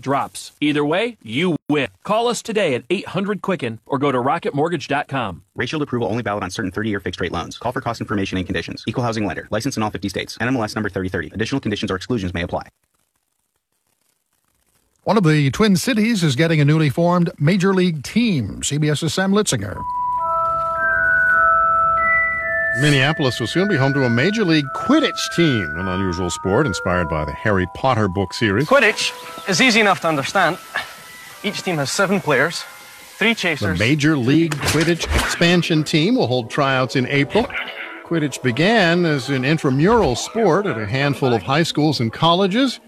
drops. Either way, you win. Call us today at 800-QUICKEN or go to rocketmortgage.com. Racial approval only valid on certain 30-year fixed-rate loans. Call for cost information and conditions. Equal housing lender. Licensed in all 50 states. NMLS number 3030. Additional conditions or exclusions may apply. One of the Twin Cities is getting a newly formed Major League team. CBS's Sam Litzinger. Minneapolis will soon be home to a Major League Quidditch team, an unusual sport inspired by the Harry Potter book series. Quidditch is easy enough to understand. Each team has 7 players, 3 chasers. The Major League Quidditch expansion team will hold tryouts in April. Quidditch began as an intramural sport at a handful of high schools and colleges.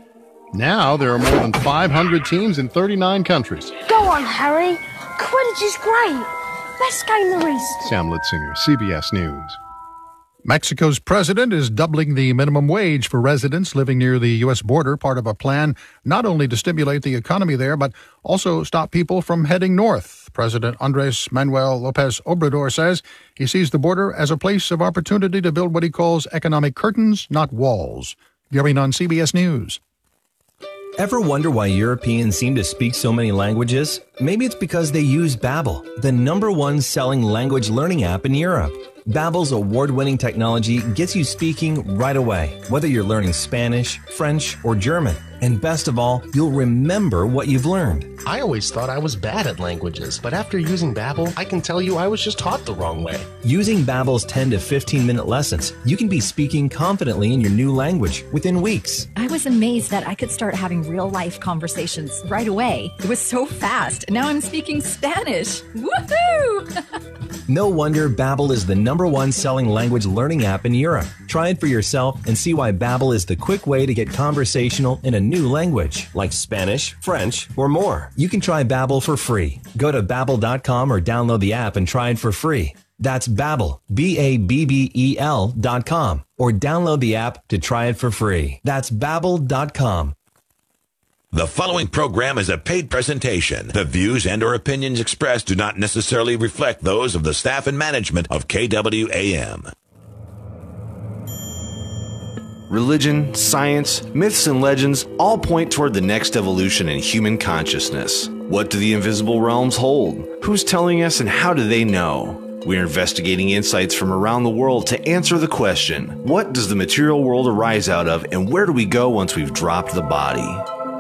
Now there are more than 500 teams in 39 countries. Go on, Harry. Quidditch is great. Best game there is. Sam Litzinger, CBS News. Mexico's president is doubling the minimum wage for residents living near the U.S. border, part of a plan not only to stimulate the economy there, but also stop people from heading north. President Andres Manuel López Obrador says he sees the border as a place of opportunity to build what he calls economic curtains, not walls. Gary on CBS News. Ever wonder why Europeans seem to speak so many languages? Maybe it's because they use Babbel, the #1 selling language learning app in Europe. Babbel's award-winning technology gets you speaking right away, whether you're learning Spanish, French, or German. And best of all, you'll remember what you've learned. I always thought I was bad at languages, but after using Babbel, I can tell you I was just taught the wrong way. Using Babbel's 10 to 15-minute lessons, you can be speaking confidently in your new language within weeks. I was amazed that I could start having real-life conversations right away. It was so fast. Now I'm speaking Spanish. Woohoo! No wonder Babbel is the #1 selling language learning app in Europe. Try it for yourself and see why Babbel is the quick way to get conversational in a new language, like Spanish, French, or more. You can try Babbel for free. Go to Babbel.com or download the app and try it for free. That's Babbel, Babbel.com, or download the app to try it for free. That's Babbel.com. The following program is a paid presentation. The views and or opinions expressed do not necessarily reflect those of the staff and management of KWAM. Religion, science, myths, and legends all point toward the next evolution in human consciousness. What do the invisible realms hold? Who's telling us and how do they know? We're investigating insights from around the world to answer the question, what does the material world arise out of and where do we go once we've dropped the body?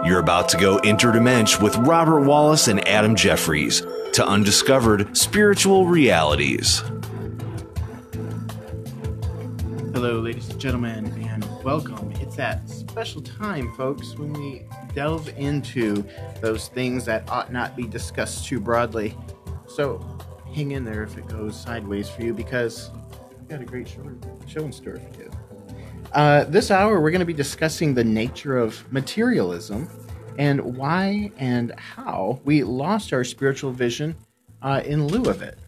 You're about to go interdimensional with Robert Wallace and Adam Jeffries to undiscovered spiritual realities. Hello, ladies and gentlemen, and welcome. It's that special time, folks, when we delve into those things that ought not be discussed too broadly. So hang in there if it goes sideways for you, because I've got a great show in store for you. This hour, we're going to be discussing the nature of materialism and why and how we lost our spiritual vision in lieu of it.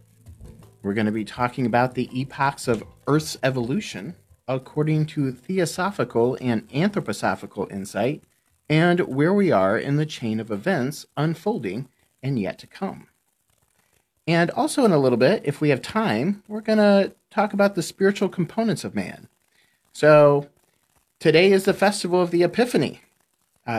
We're going to be talking about the epochs of Earth's evolution according to theosophical and anthroposophical insight, and where we are in the chain of events unfolding and yet to come. And also in a little bit, if we have time, we're going to talk about the spiritual components of man. So today is the festival of the Epiphany,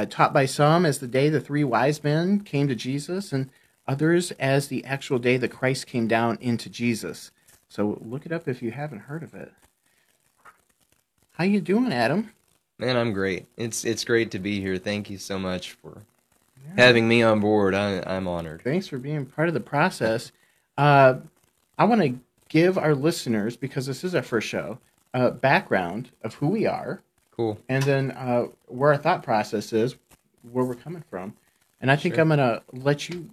taught by some as the day the 3 wise men came to Jesus, and others as the actual day that Christ came down into Jesus. So look it up if you haven't heard of it. How you doing, Adam? Man, I'm great. It's great to be here. Thank you so much for having me on board. I'm honored. Thanks for being part of the process. I want to give our listeners, because this is our first show, background of who we are. Cool. And then where our thought process is, where we're coming from. And I think I'm going to let you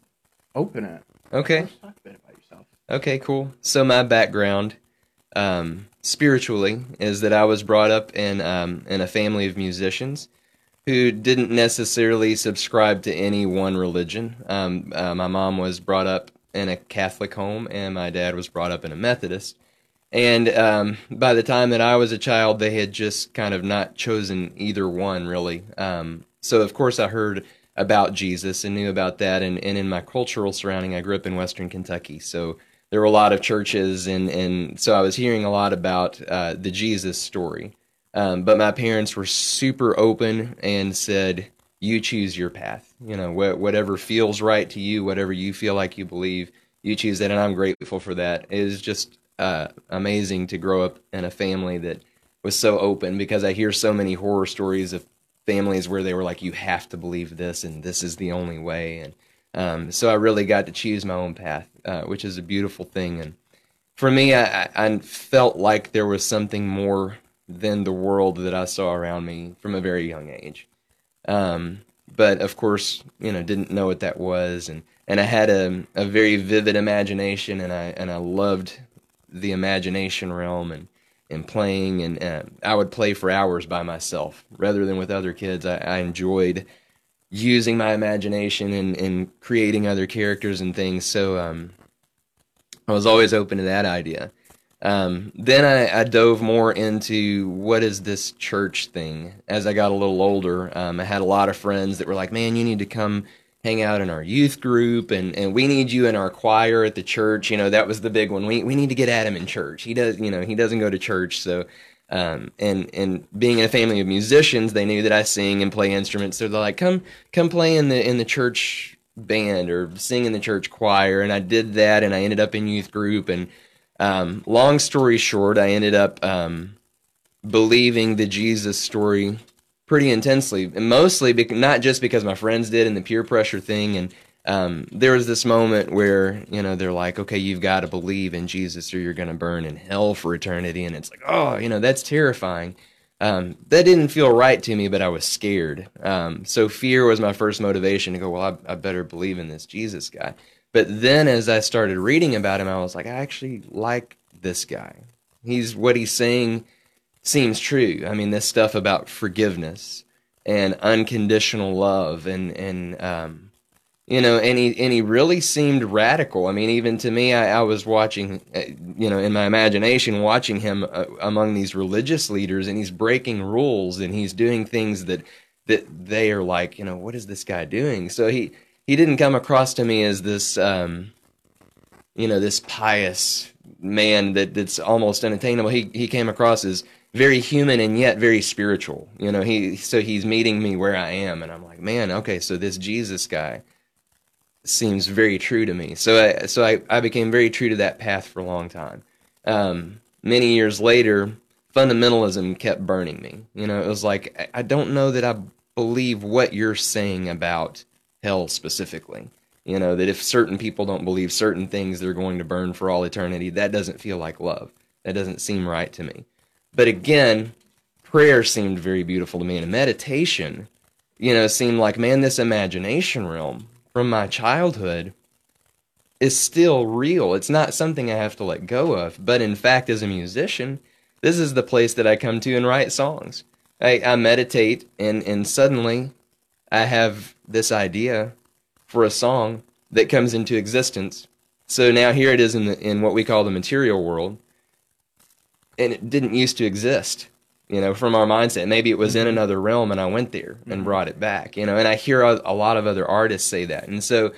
open it. Okay. Let's talk a bit about yourself. Okay, cool. So my background spiritually is that I was brought up in a family of musicians who didn't necessarily subscribe to any one religion. My mom was brought up in a Catholic home, and my dad was brought up in a Methodist. And by the time that I was a child, they had just kind of not chosen either one, really. So, of course, I heard about Jesus and knew about that, and in my cultural surrounding, I grew up in Western Kentucky, so there were a lot of churches, and so I was hearing a lot about the Jesus story, but my parents were super open and said, you choose your path. You know, whatever feels right to you, whatever you feel like you believe, you choose that, and I'm grateful for that. It is just amazing to grow up in a family that was so open, because I hear so many horror stories of families where they were like, you have to believe this, and this is the only way, and so I really got to choose my own path, which is a beautiful thing. And for me, I felt like there was something more than the world that I saw around me from a very young age. But of course, you know, didn't know what that was, and I had a very vivid imagination, and I loved the imagination realm and playing, and I would play for hours by myself rather than with other kids. I enjoyed using my imagination and creating other characters and things, so I was always open to that idea. Then I dove more into what is this church thing. As I got a little older, I had a lot of friends that were like, man, you need to come hang out in our youth group, and we need you in our choir at the church. You know, that was the big one. We need to get Adam in church. He does, you know, he doesn't go to church. So, and being in a family of musicians, they knew that I sing and play instruments. So they're like, come play in the church band or sing in the church choir. And I did that, and I ended up in youth group, and long story short, I ended up believing the Jesus story pretty intensely, and mostly not just because my friends did and the peer pressure thing. And there was this moment where, you know, they're like, okay, you've got to believe in Jesus or you're going to burn in hell for eternity. And it's like, oh, you know, that's terrifying. That didn't feel right to me, but I was scared. So fear was my first motivation to go, well, I better believe in this Jesus guy. But then as I started reading about him, I was like, I actually like this guy. What he's saying seems true. I mean, this stuff about forgiveness and unconditional love you know, and he really seemed radical. I mean, even to me, I was watching, you know, in my imagination, watching him among these religious leaders, and he's breaking rules, and he's doing things that they are like, you know, what is this guy doing? So he didn't come across to me as this, you know, this pious man that's almost unattainable. He came across as very human and yet very spiritual. You know, so he's meeting me where I am, and I'm like, man, okay, so this Jesus guy seems very true to me. So I became very true to that path for a long time. Many years later, fundamentalism kept burning me. You know, it was like, I don't know that I believe what you're saying about hell specifically, you know, that if certain people don't believe certain things, they're going to burn for all eternity. That doesn't feel like love. That doesn't seem right to me. But again, prayer seemed very beautiful to me, and meditation, you know, seemed like, man, this imagination realm from my childhood is still real. It's not something I have to let go of. But in fact, as a musician, this is the place that I come to and write songs. I meditate, and suddenly I have this idea for a song that comes into existence. So now here it is in what we call the material world, and it didn't used to exist, you know, from our mindset. Maybe it was in another realm, and I went there and brought it back, you know, and I hear a lot of other artists say that. And so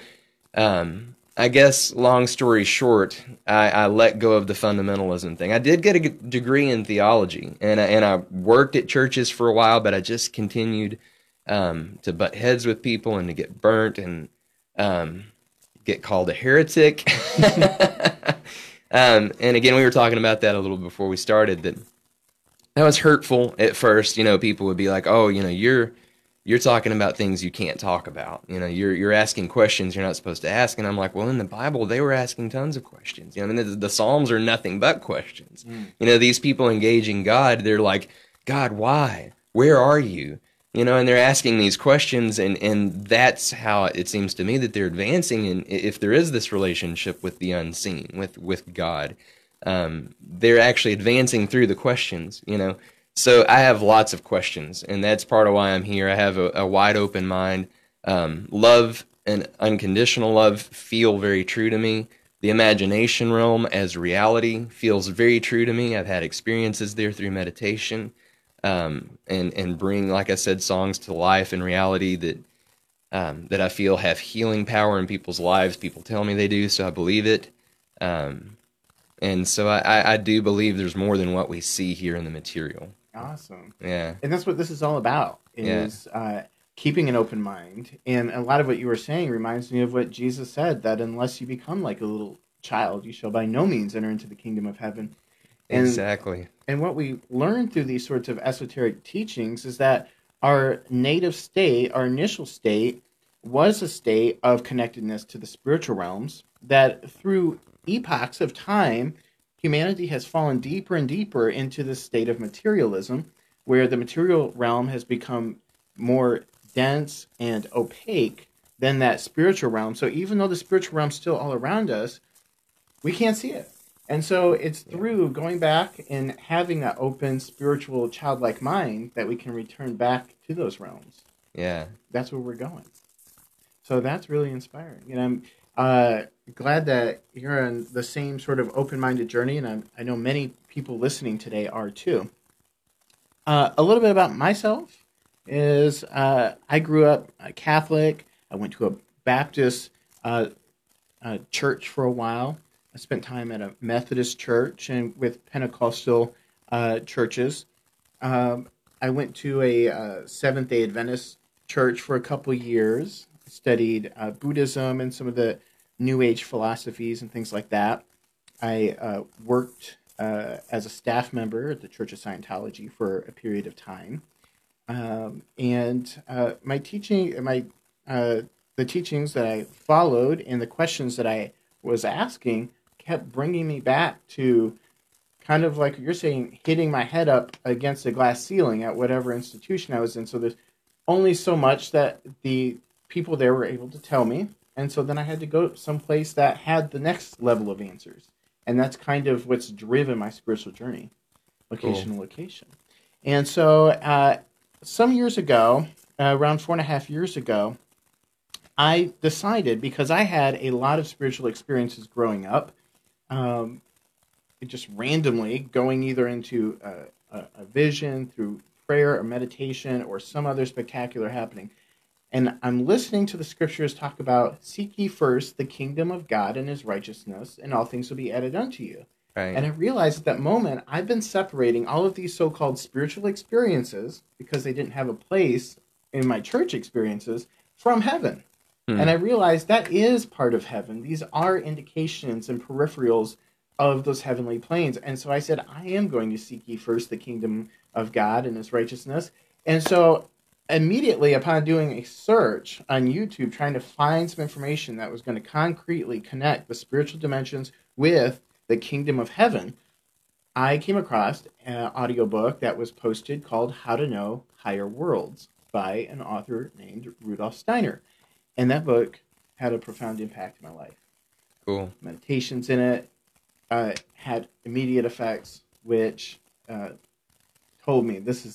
I guess, long story short, I let go of the fundamentalism thing. I did get a degree in theology, and I worked at churches for a while, but I just continued to butt heads with people and to get burnt and get called a heretic. And again, we were talking about that a little before we started, that was hurtful at first. You know, people would be like, oh, you know, you're talking about things you can't talk about. You know, you're asking questions you're not supposed to ask. And I'm like, well, in the Bible, they were asking tons of questions. You know, I mean, the Psalms are nothing but questions. Mm. You know, these people engaging God, they're like, God, why? Where are you? You know, and they're asking these questions, and that's how it seems to me that they're advancing. And if there is this relationship with the unseen, with God, they're actually advancing through the questions, you know. So I have lots of questions, and that's part of why I'm here. I have a wide open mind. Love and unconditional love feel very true to me. The imagination realm as reality feels very true to me. I've had experiences there through meditation. And bring, like I said, songs to life and reality that I feel have healing power in people's lives. People tell me they do, so I believe it. And so I do believe there's more than what we see here in the material. Awesome. Yeah. And that's what this is all about, is keeping an open mind. And a lot of what you were saying reminds me of what Jesus said, that unless you become like a little child, you shall by no means enter into the kingdom of heaven. And, exactly. And what we learn through these sorts of esoteric teachings is that our native state, our initial state, was a state of connectedness to the spiritual realms, that through epochs of time, humanity has fallen deeper and deeper into this state of materialism, where the material realm has become more dense and opaque than that spiritual realm. So even though the spiritual realm's still all around us, we can't see it. And so it's through going back and having that open, spiritual, childlike mind that we can return back to those realms. Yeah. That's where we're going. So that's really inspiring. And I'm glad that you're on the same sort of open-minded journey, and I know many people listening today are too. A little bit about myself is I grew up Catholic. I went to a Baptist church for a while. I spent time at a Methodist church and with Pentecostal churches. I went to a Seventh-day Adventist church for a couple years, studied Buddhism and some of the New Age philosophies and things like that. I worked as a staff member at the Church of Scientology for a period of time. My teaching, the teachings that I followed and the questions that I was asking kept bringing me back to kind of like you're saying, hitting my head up against a glass ceiling at whatever institution I was in. So there's only so much that the people there were able to tell me. And so then I had to go someplace that had the next level of answers. And that's kind of what's driven my spiritual journey, location to location. And so some years ago, around 4.5 years ago, I decided, because I had a lot of spiritual experiences growing up, just randomly going either into a vision through prayer or meditation or some other spectacular happening. And I'm listening to the scriptures talk about, seek ye first the kingdom of God and his righteousness, and all things will be added unto you. Right. And I realized at that moment, I've been separating all of these so-called spiritual experiences, because they didn't have a place in my church experiences, from heaven. Hmm. And I realized that is part of heaven. These are indications and peripherals of those heavenly planes. And so I said, I am going to seek ye first the kingdom of God and his righteousness. And so immediately upon doing a search on YouTube, trying to find some information that was going to concretely connect the spiritual dimensions with the kingdom of heaven, I came across an audiobook that was posted called How to Know Higher Worlds by an author named Rudolf Steiner. And that book had a profound impact in my life. Cool. Meditations in it had immediate effects, which told me this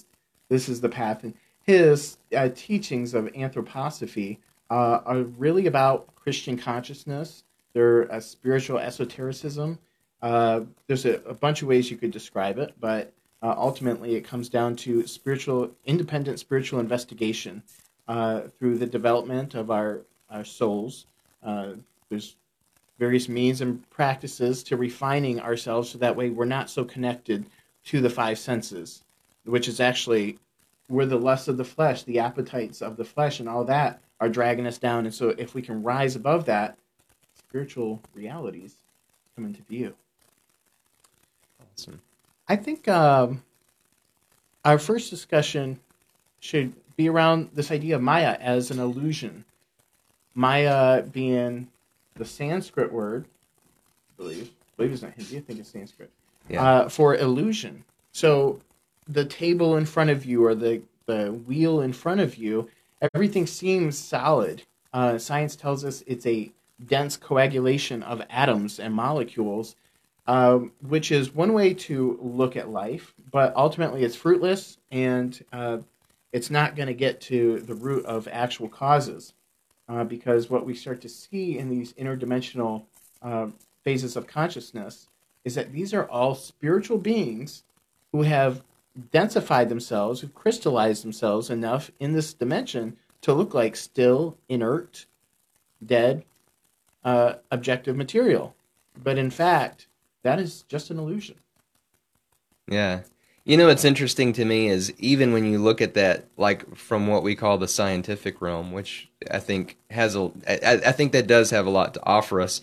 is the path. And his teachings of anthroposophy are really about Christian consciousness. They're a spiritual esotericism. There's a bunch of ways you could describe it, but ultimately it comes down to independent spiritual investigation through the development of our souls. There's various means and practices to refining ourselves so that way we're not so connected to the five senses, which is actually where the lusts of the flesh, the appetites of the flesh, and all that are dragging us down. And so if we can rise above that, spiritual realities come into view. Awesome. I think our first discussion should be around this idea of Maya as an illusion. Maya being the Sanskrit word, I believe it's not Hindi, I think it's Sanskrit, for illusion. So the table in front of you or the wheel in front of you, everything seems solid. Science tells us it's a dense coagulation of atoms and molecules, which is one way to look at life, but ultimately it's fruitless and it's not going to get to the root of actual causes because what we start to see in these interdimensional phases of consciousness is that these are all spiritual beings who have densified themselves, who've crystallized themselves enough in this dimension to look like still, inert, dead, objective material. But in fact, that is just an illusion. Yeah. You know, what's interesting to me is even when you look at that, like from what we call the scientific realm, which I think has I think that does have a lot to offer us.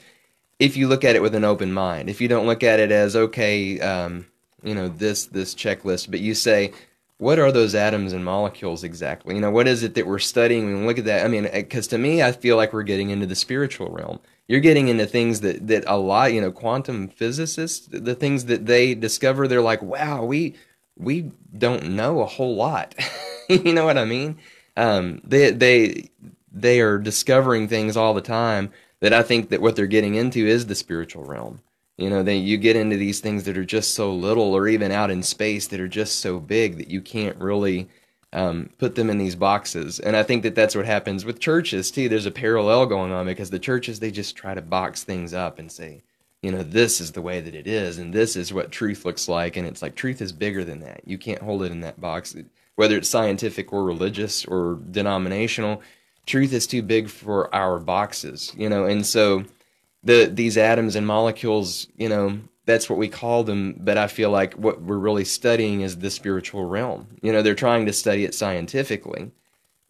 If you look at it with an open mind, if you don't look at it as okay, you know, this checklist, but you say, what are those atoms and molecules exactly? You know, what is it that we're studying when we look at that? I mean, because to me, I feel like we're getting into the spiritual realm. You're getting into things that a lot, you know, quantum physicists, the things that they discover, they're like, wow, we don't know a whole lot. You know what I mean? They are discovering things all the time that I think that what they're getting into is the spiritual realm. You know, you get into these things that are just so little, or even out in space that are just so big that you can't really put them in these boxes. And I think that that's what happens with churches too. There's a parallel going on because the churches, they just try to box things up and say, you know, this is the way that it is, and this is what truth looks like, and it's like truth is bigger than that. You can't hold it in that box, whether it's scientific or religious or denominational. Truth is too big for our boxes, you know, and so these atoms and molecules, you know, that's what we call them, but I feel like what we're really studying is the spiritual realm. You know, they're trying to study it scientifically,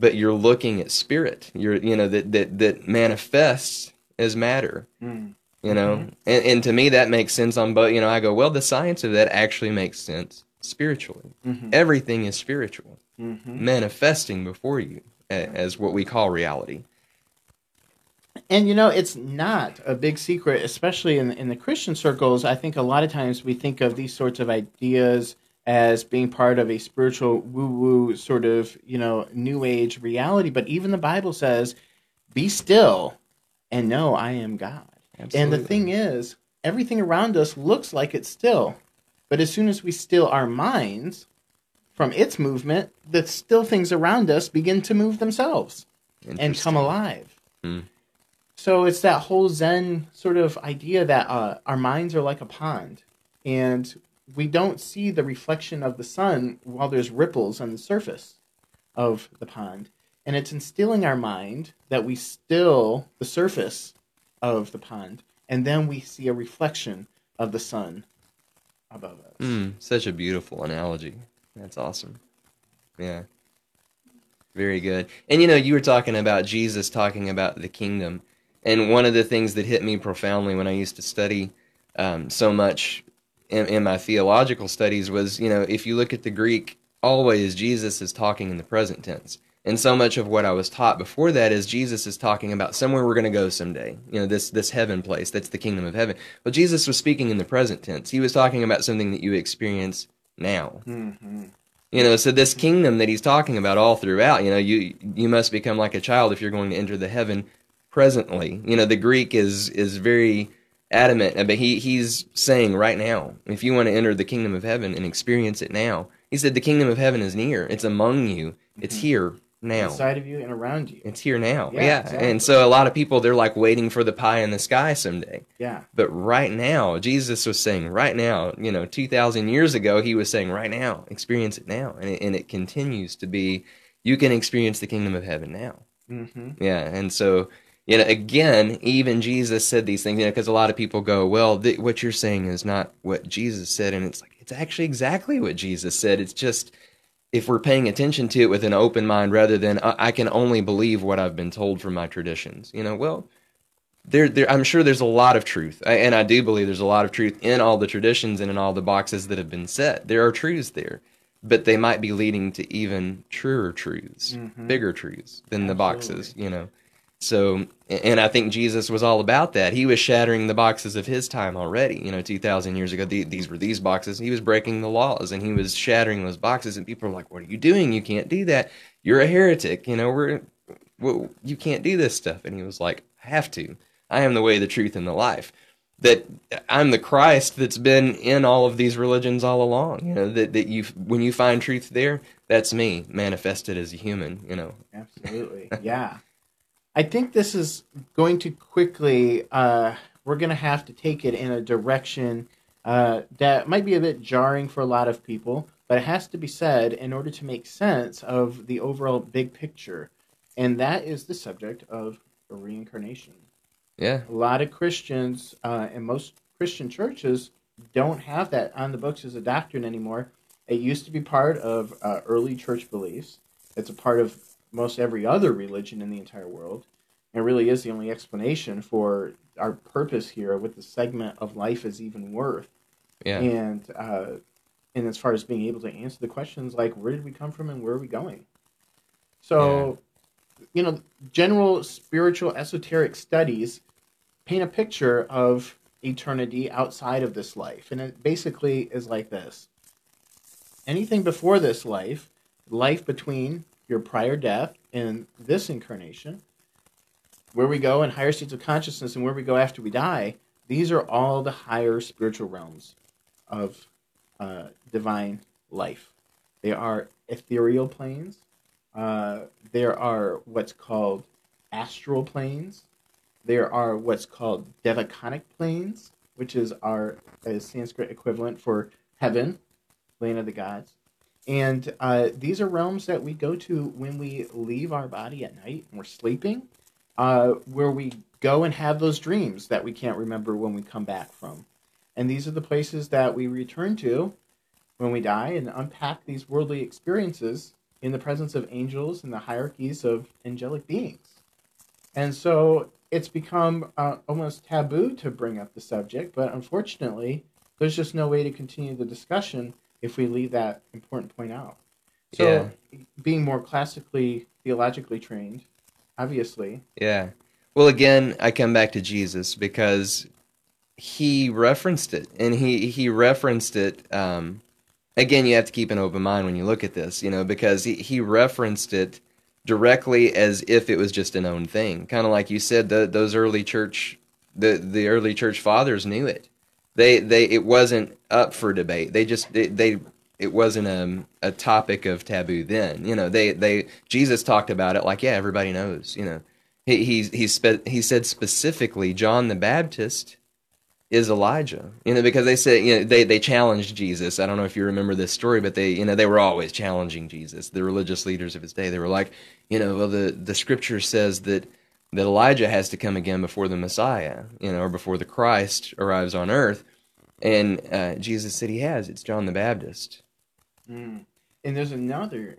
but you're looking at spirit, you know, that manifests as matter. Mm. You know, and to me that makes sense on both. You know, I go, well, the science of that actually makes sense spiritually. Mm-hmm. Everything is spiritual, mm-hmm. manifesting before you as what we call reality. And, you know, it's not a big secret, especially in the Christian circles. I think a lot of times we think of these sorts of ideas as being part of a spiritual woo-woo sort of, you know, new age reality. But even the Bible says, be still and know I am God. Absolutely. And the thing is, everything around us looks like it's still. But as soon as we still our minds from its movement, the still things around us begin to move themselves and come alive. Mm. So it's that whole Zen sort of idea that our minds are like a pond. And we don't see the reflection of the sun while there's ripples on the surface of the pond. And it's instilling our mind that we still the surface of the pond, and then we see a reflection of the sun above us. Such a beautiful analogy. That's awesome. Yeah, very good. And you know, you were talking about Jesus talking about the kingdom, and one of the things that hit me profoundly when I used to study so much in my theological studies was, you know, if you look at the Greek, always Jesus is talking in the present tense. And so much of what I was taught before that is Jesus is talking about somewhere we're going to go someday. You know, this heaven place, that's the kingdom of heaven. Well, Jesus was speaking in the present tense. He was talking about something that you experience now. Mm-hmm. You know, so this kingdom that he's talking about all throughout, you know, you must become like a child if you're going to enter the heaven presently. You know, the Greek is very adamant, but he's saying right now, if you want to enter the kingdom of heaven and experience it now, he said the kingdom of heaven is near. It's among you. It's mm-hmm. here. Now. Inside of you and around you. It's here now. Yeah. Exactly. And so a lot of people, they're like waiting for the pie in the sky someday. Yeah. But right now, Jesus was saying right now, you know, 2,000 years ago, he was saying right now, experience it now. And it continues to be, you can experience the kingdom of heaven now. Mm-hmm. Yeah. And so, you know, again, even Jesus said these things, you know, because a lot of people go, well, what you're saying is not what Jesus said. And it's like, it's actually exactly what Jesus said. It's just, if we're paying attention to it with an open mind rather than I can only believe what I've been told from my traditions. You know, well, I'm sure there's a lot of truth. And I do believe there's a lot of truth in all the traditions and in all the boxes that have been set. There are truths there, but they might be leading to even truer truths, mm-hmm. bigger truths than Absolutely. The boxes, you know. So, and I think Jesus was all about that. He was shattering the boxes of his time already. You know, 2,000 years ago, these were these boxes. He was breaking the laws, and he was shattering those boxes. And people are like, what are you doing? You can't do that. You're a heretic. You know, you can't do this stuff. And he was like, I have to. I am the way, the truth, and the life. That I'm the Christ that's been in all of these religions all along. You know, that you when you find truth there, that's me manifested as a human, you know. Absolutely, yeah. I think this is going to quickly, we're going to have to take it in a direction that might be a bit jarring for a lot of people, but it has to be said in order to make sense of the overall big picture. And that is the subject of reincarnation. Yeah. A lot of Christians and most Christian churches don't have that on the books as a doctrine anymore. It used to be part of early church beliefs. It's a part of most every other religion in the entire world. And really is the only explanation for our purpose here with the segment of Life is Even Worth. Yeah. And as far as being able to answer the questions like, where did we come from and where are we going? So, you know, general spiritual esoteric studies paint a picture of eternity outside of this life. And it basically is like this. Anything before this life, life between your prior death and this incarnation, where we go in higher states of consciousness and where we go after we die, these are all the higher spiritual realms of divine life. They are ethereal planes. There are what's called astral planes. There are what's called devaconic planes, which is our Sanskrit equivalent for heaven, land of the gods. And these are realms that we go to when we leave our body at night and we're sleeping, where we go and have those dreams that we can't remember when we come back from. And these are the places that we return to when we die and unpack these worldly experiences in the presence of angels and the hierarchies of angelic beings. And so it's become almost taboo to bring up the subject, but unfortunately, there's just no way to continue the discussion if we leave that important point out. So being more classically, theologically trained, obviously. Yeah. Well, again, I come back to Jesus because he referenced it. And he referenced it. Again, you have to keep an open mind when you look at this, you know, because he referenced it directly as if it was just a known thing. Kind of like you said, those early church, the early church fathers knew it. It wasn't up for debate. It wasn't a topic of taboo then. You know, Jesus talked about it like, yeah, everybody knows. You know, he said specifically, John the Baptist is Elijah. You know, because they said, you know, they challenged Jesus. I don't know if you remember this story, but they were always challenging Jesus. The religious leaders of his day, they were like, you know, well, the scripture says that Elijah has to come again before the Messiah, you know, or before the Christ arrives on earth. And Jesus said he has. It's John the Baptist. Mm. And there's another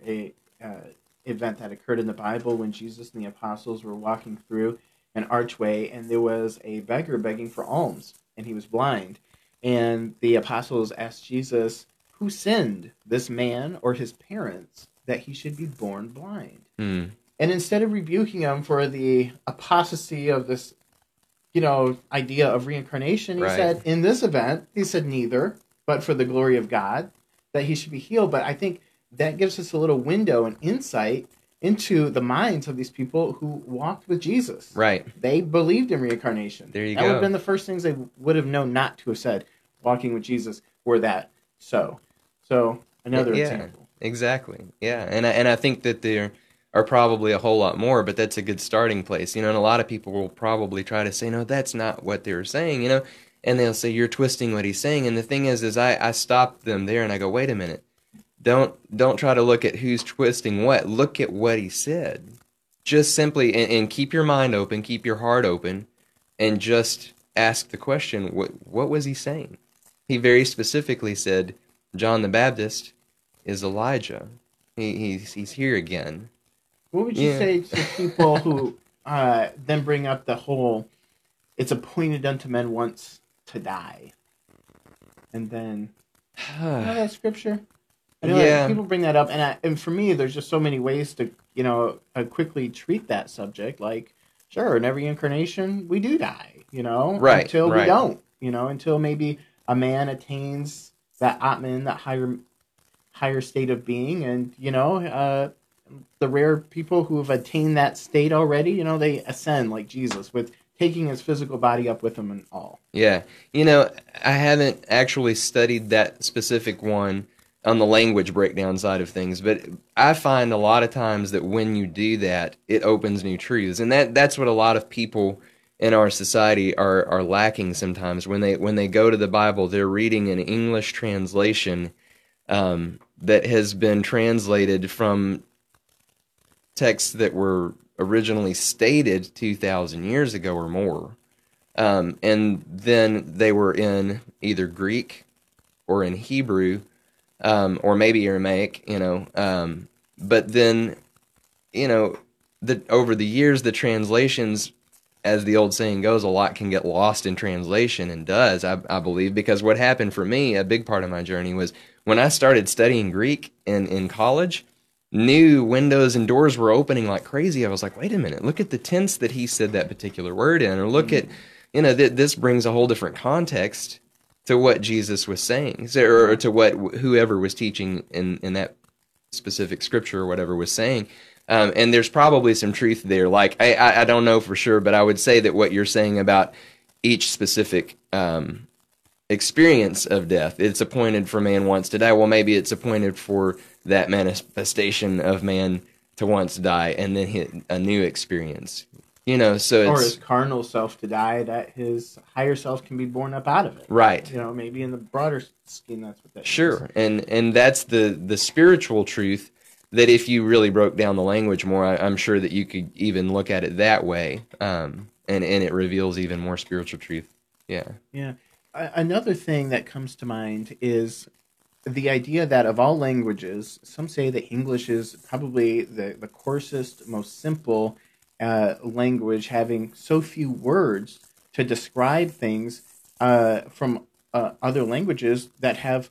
event that occurred in the Bible when Jesus and the apostles were walking through an archway, and there was a beggar begging for alms, and he was blind. And the apostles asked Jesus, who sinned, this man or his parents, that he should be born blind? Mm. And instead of rebuking him for the apostasy of this, you know, idea of reincarnation, he said, in this event, he said neither, but for the glory of God, that he should be healed. But I think that gives us a little window and insight into the minds of these people who walked with Jesus. Right. They believed in reincarnation. There you go. That would have been the first things they would have known not to have said, walking with Jesus, were that so. So, another example. Exactly. Yeah. And I think that they're... are probably a whole lot more, but that's a good starting place, you know. And a lot of people will probably try to say, no, that's not what they were saying, you know, and they'll say, you're twisting what he's saying. And the thing is I stop them there and I go, wait a minute, don't try to look at who's twisting what. Look at what he said. Just simply, and keep your mind open, keep your heart open, and just ask the question, what was he saying? He very specifically said, John the Baptist is Elijah. He's here again. What would you say to people who then bring up the whole, it's appointed unto men once to die? And then, you know that scripture? I know like, people bring that up, and for me, there's just so many ways to, you know, quickly treat that subject. Like, sure, in every incarnation, we do die, you know? Right, until we don't, you know? Until maybe a man attains that Atman, that higher state of being, and, you know... the rare people who have attained that state already, you know, they ascend like Jesus, with taking his physical body up with him and all. Yeah. You know, I haven't actually studied that specific one on the language breakdown side of things, but I find a lot of times that when you do that, it opens new truths. And that's what a lot of people in our society are lacking sometimes. When they go to the Bible, they're reading an English translation that has been translated from texts that were originally stated 2,000 years ago or more, and then they were in either Greek or in Hebrew, or maybe Aramaic, but then, over the years, the translations, as the old saying goes, a lot can get lost in translation, and does, I believe, because what happened for me, a big part of my journey, was when I started studying Greek in college, new windows and doors were opening like crazy. I was like, wait a minute, look at the tense that he said that particular word in, or look at, this brings a whole different context to what Jesus was saying, or to what whoever was teaching in that specific scripture or whatever was saying. And there's probably some truth there. Like, I don't know for sure, but I would say that what you're saying about each specific experience of death, it's appointed for man once to die. Well, maybe it's appointed for that manifestation of man to once die and then hit a new experience. So it's, or his carnal self to die, that his higher self can be born up out of it. Right. Maybe in the broader scheme, that's what that sure. is. And that's the spiritual truth, that if you really broke down the language more, I'm sure that you could even look at it that way, and it reveals even more spiritual truth. Yeah. Yeah. Another thing that comes to mind is the idea that of all languages, some say that English is probably the coarsest, most simple language, having so few words to describe things from other languages that have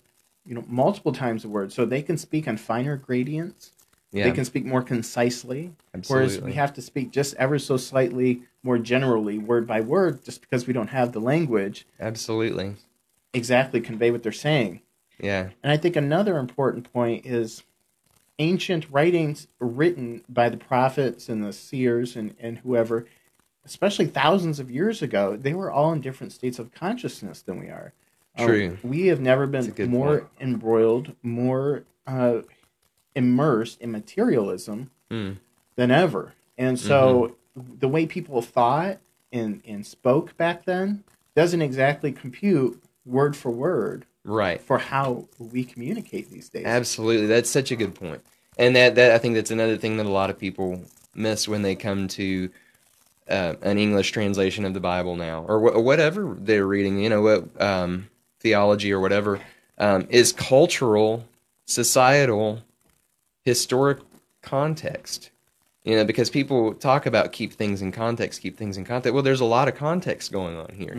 multiple times the word. So they can speak on finer gradients. Yeah. They can speak more concisely. Absolutely. Whereas we have to speak just ever so slightly more generally, word by word, just because we don't have the language. Absolutely. Exactly convey what they're saying. Yeah. And I think another important point is ancient writings written by the prophets and the seers and whoever, especially thousands of years ago, they were all in different states of consciousness than we are. True. We have never been more point. Embroiled, more immersed in materialism than ever. And so the way people thought and spoke back then doesn't exactly compute word for word. Right. For how we communicate these days. Absolutely. That's such a good point. And that I think that's another thing that a lot of people miss when they come to an English translation of the Bible now, or whatever they're reading, theology or whatever, is cultural, societal, historic context. Because people talk about keep things in context. Well, there's a lot of context going on here.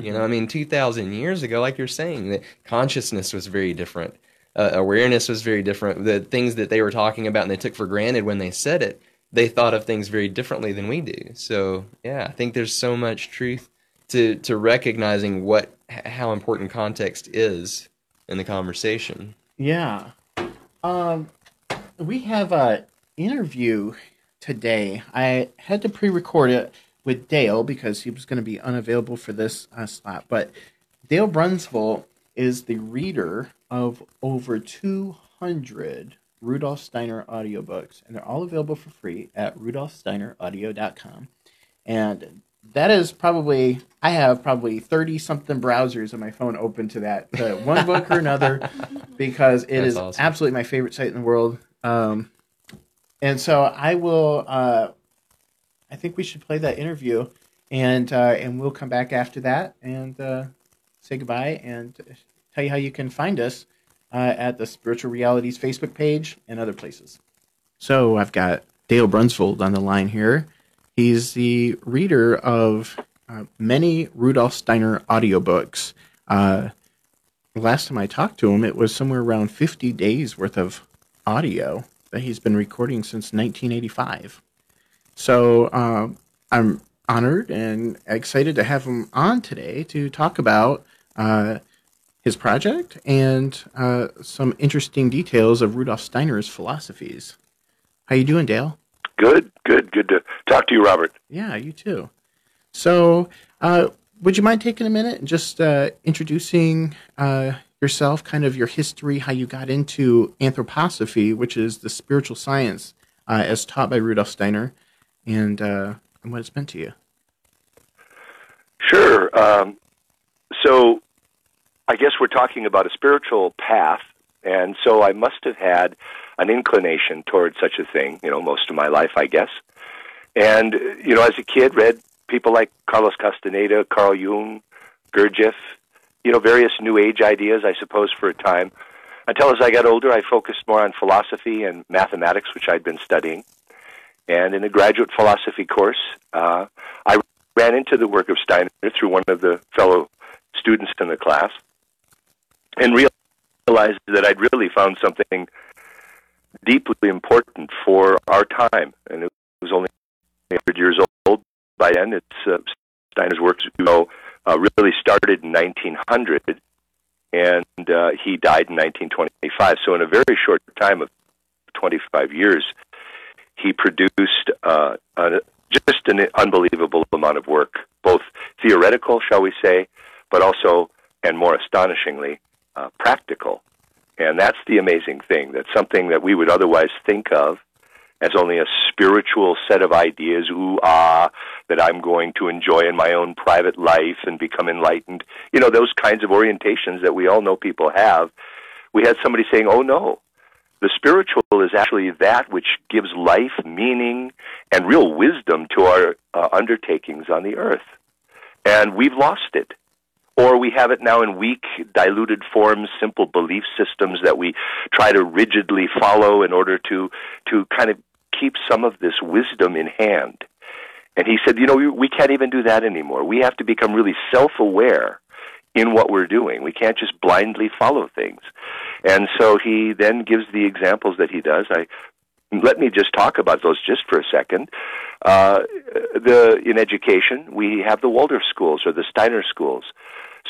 2,000 years ago, like you're saying, that consciousness was very different. Awareness was very different. The things that they were talking about and they took for granted when they said it, they thought of things very differently than we do. So, yeah, I think there's so much truth to recognizing how important context is in the conversation. Yeah. We have an interview today. I had to pre-record it with Dale because he was going to be unavailable for this slot. But Dale Brunsvold is the reader of over 200 Rudolf Steiner audiobooks, and they're all available for free at RudolfSteinerAudio.com. And that is probably, I have probably 30-something browsers on my phone open to that, one book or another, because it That's is awesome. Absolutely my favorite site in the world. And so I will, I think we should play that interview, and we'll come back after that and say goodbye and tell you how you can find us at the Spiritual Realities Facebook page and other places. So I've got Dale Brunsvold on the line here. He's the reader of many Rudolf Steiner audiobooks. Last time I talked to him, it was somewhere around 50 days worth of audio that he's been recording since 1985. So I'm honored and excited to have him on today to talk about his project and some interesting details of Rudolf Steiner's philosophies. How you doing, Dale? Good to talk to you, Robert. Yeah, you too. So would you mind taking a minute and just introducing yourself, kind of your history, how you got into anthroposophy, which is the spiritual science as taught by Rudolf Steiner, and what it's meant to you? Sure. So I guess we're talking about a spiritual path, and so I must have had an inclination towards such a thing, most of my life, I guess. And, as a kid, read people like Carlos Castaneda, Carl Jung, Gurdjieff, various New Age ideas, I suppose, for a time. Until as I got older, I focused more on philosophy and mathematics, which I'd been studying. And in a graduate philosophy course, I ran into the work of Steiner through one of the fellow students in the class and realized that I'd really found something deeply important for our time. And it was only 100 years old by then. It's Steiner's works, you know, really started in 1900, and he died in 1925. So in a very short time of 25 years, he produced just an unbelievable amount of work, both theoretical, shall we say, but also, and more astonishingly, practical. And that's the amazing thing, that something that we would otherwise think of as only a spiritual set of ideas, ooh, ah, that I'm going to enjoy in my own private life and become enlightened. You know, those kinds of orientations that we all know people have. We had somebody saying, oh, no, the spiritual is actually that which gives life, meaning, and real wisdom to our undertakings on the earth. And we've lost it. Or we have it now in weak, diluted forms, simple belief systems that we try to rigidly follow in order to kind of keep some of this wisdom in hand. And he said, you know, we can't even do that anymore. We have to become really self-aware in what we're doing. We can't just blindly follow things. And so he then gives the examples that he does. Let me just talk about those just for a second. In education, we have the Waldorf schools or the Steiner schools.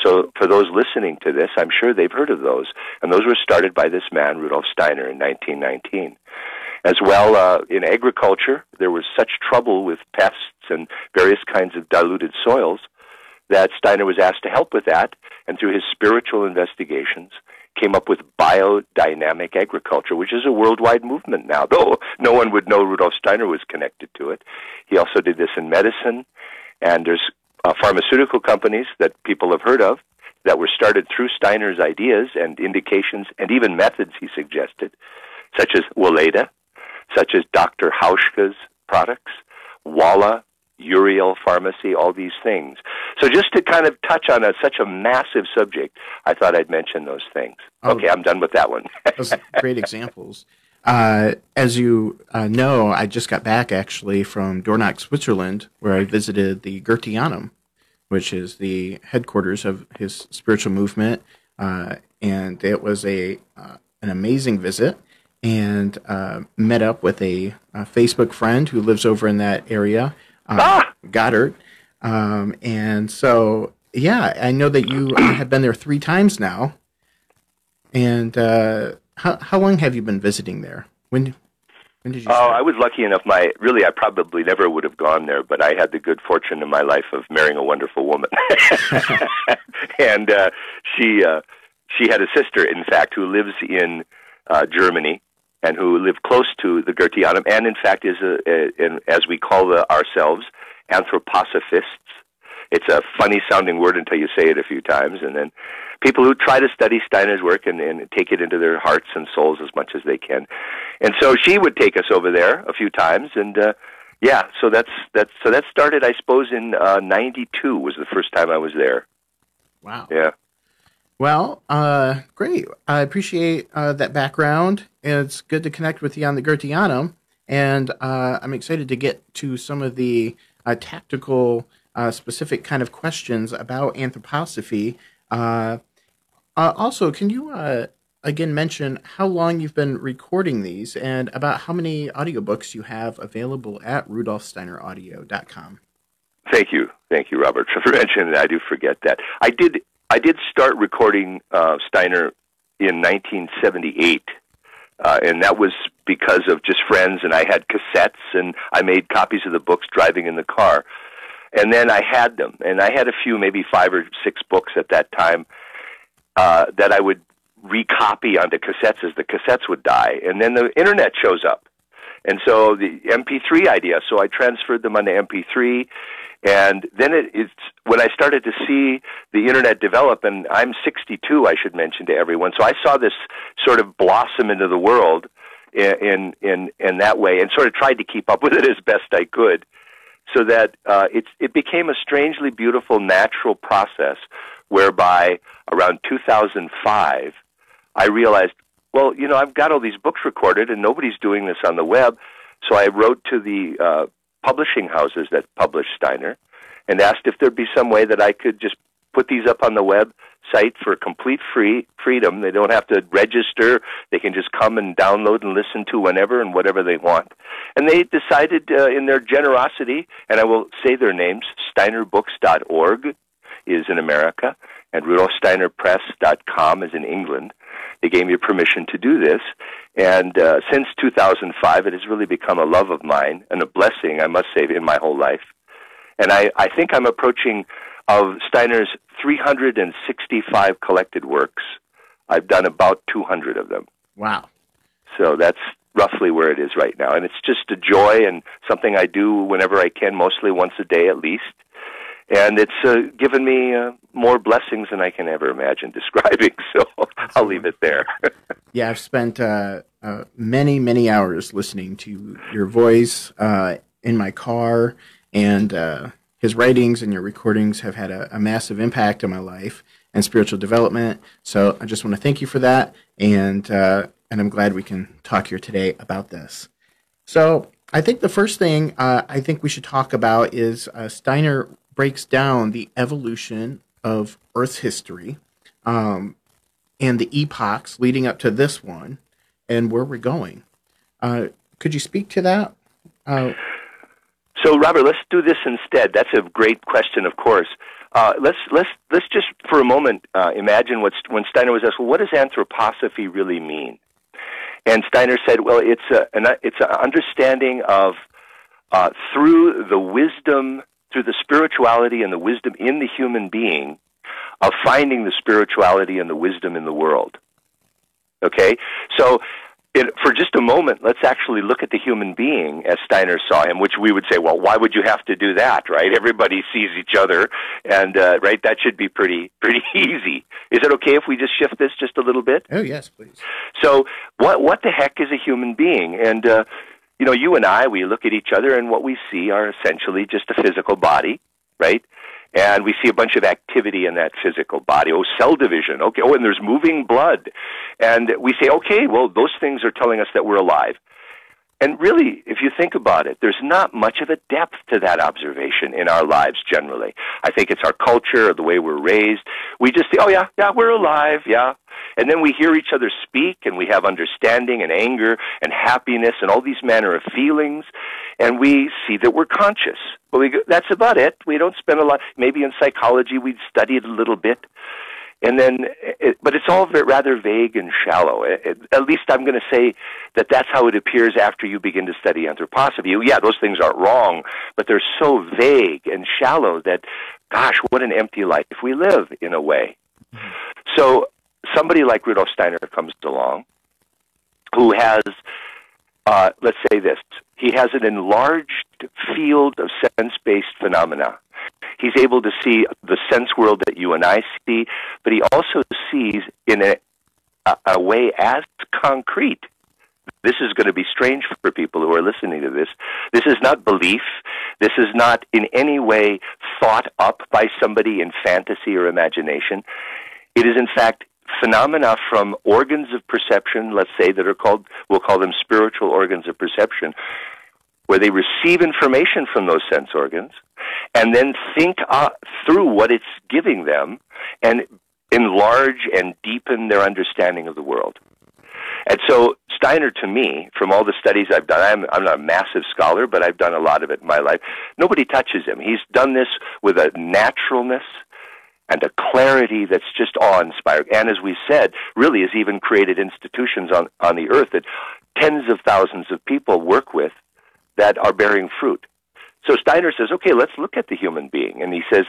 So for those listening to this, I'm sure they've heard of those. And those were started by this man, Rudolf Steiner, in 1919. As well, in agriculture, there was such trouble with pests and various kinds of diluted soils that Steiner was asked to help with that, and through his spiritual investigations, came up with biodynamic agriculture, which is a worldwide movement now, though no one would know Rudolf Steiner was connected to it. He also did this in medicine, and there's pharmaceutical companies that people have heard of that were started through Steiner's ideas and indications and even methods he suggested, such as Weleda, such as Dr. Hauschka's products, Walla, Uriel Pharmacy, all these things. So just to kind of touch on such a massive subject, I thought I'd mention those things. Okay, I'm done with that one. Those are great examples. As you know, I just got back actually from Dornach, Switzerland, where I visited the Goetheanum, which is the headquarters of his spiritual movement. And it was an amazing visit, and met up with a Facebook friend who lives over in that area, Goddard. And so, yeah, I know that you have been there 3 times now. And how long have you been visiting there? When did you start? I was lucky enough. I probably never would have gone there, but I had the good fortune in my life of marrying a wonderful woman. And she had a sister, in fact, who lives in Germany, and who lived close to the Goetheanum, and in fact is, as we call ourselves, anthroposophists. It's a funny-sounding word until you say it a few times, and then people who try to study Steiner's work and take it into their hearts and souls as much as they can. And so she would take us over there a few times, and so that started, I suppose, in 92 was the first time I was there. Wow. Yeah. Well, great. I appreciate that background. It's good to connect with you on the Goetheanum, and I'm excited to get to some of the tactical, specific kind of questions about anthroposophy. Also, can you again mention how long you've been recording these and about how many audiobooks you have available at RudolfSteinerAudio.com? Thank you, Robert, for mentioning that. I do forget that. I did start recording Steiner in 1978, and that was because of just friends, and I had cassettes, and I made copies of the books driving in the car. And then I had them, and I had a few, maybe 5 or 6 books at that time that I would recopy onto cassettes as the cassettes would die. And then the Internet shows up, and so the MP3 idea, so I transferred them onto MP3. And then it's when I started to see the Internet develop, and I'm 62, I should mention to everyone, so I saw this sort of blossom into the world in that way, and sort of tried to keep up with it as best I could, so that it became a strangely beautiful natural process whereby around 2005, I realized well, you know, I've got all these books recorded and nobody's doing this on the web. So I wrote to the publishing houses that publish Steiner and asked if there'd be some way that I could just put these up on the website for complete freedom. They don't have to register. They can just come and download and listen to whenever and whatever they want. And they decided in their generosity, and I will say their names, SteinerBooks.org is in America, and RudolfSteinerPress.com is in England. They gave me permission to do this, and since 2005, it has really become a love of mine and a blessing, I must say, in my whole life. And I think I'm approaching of Steiner's 365 collected works. I've done about 200 of them. Wow. So that's roughly where it is right now, and it's just a joy and something I do whenever I can, mostly once a day at least. And it's given me more blessings than I can ever imagine describing, so I'll leave it there. Yeah, I've spent many, many hours listening to your voice in my car, and his writings and your recordings have had a massive impact on my life and spiritual development. So I just want to thank you for that, and I'm glad we can talk here today about this. So I think the first thing I think we should talk about is Steiner breaks down the evolution of Earth's history and the epochs leading up to this one and where we're going. Could you speak to that? So, Robert, let's do this instead. That's a great question, of course. Let's just for a moment imagine when Steiner was asked, well, what does anthroposophy really mean? And Steiner said, well, it's an understanding of through the wisdom, through the spirituality and the wisdom in the human being, of finding the spirituality and the wisdom in the world. Okay? So for just a moment, let's actually look at the human being as Steiner saw him, which we would say, well, why would you have to do that, right? Everybody sees each other, and right, that should be pretty easy. Is it okay if we just shift this just a little bit? Oh, yes, please. So what the heck is a human being? And you know, you and I, we look at each other, and what we see are essentially just a physical body, right? And we see a bunch of activity in that physical body. Oh, cell division. Okay. Oh, and there's moving blood. And we say, okay, well, those things are telling us that we're alive. And really, if you think about it, there's not much of a depth to that observation in our lives generally. I think it's our culture, the way we're raised. We just say, oh, yeah, we're alive, yeah. And then we hear each other speak, and we have understanding and anger and happiness and all these manner of feelings, and we see that we're conscious. But we go, that's about it. We don't spend a lot. Maybe in psychology we'd study it a little bit. And then, but it's all rather vague and shallow. At least I'm going to say that that's how it appears after you begin to study anthroposophy. Yeah, those things aren't wrong, but they're so vague and shallow that, gosh, what an empty life we live in a way. So somebody like Rudolf Steiner comes along who has, let's say this, he has an enlarged field of sense-based phenomena. He's able to see the sense world that you and I see, but he also sees in a way as concrete. This is going to be strange for people who are listening to this. This is not belief. This is not in any way thought up by somebody in fantasy or imagination. It is, in fact, phenomena from organs of perception, let's say, that are called, we'll call them spiritual organs of perception, where they receive information from those sense organs and then think through what it's giving them and enlarge and deepen their understanding of the world. And so Steiner, to me, from all the studies I've done, I'm not a massive scholar, but I've done a lot of it in my life. Nobody touches him. He's done this with a naturalness and a clarity that's just awe-inspiring. And as we said, really has even created institutions on the earth that tens of thousands of people work with that are bearing fruit. So Steiner says, okay, let's look at the human being. And he says,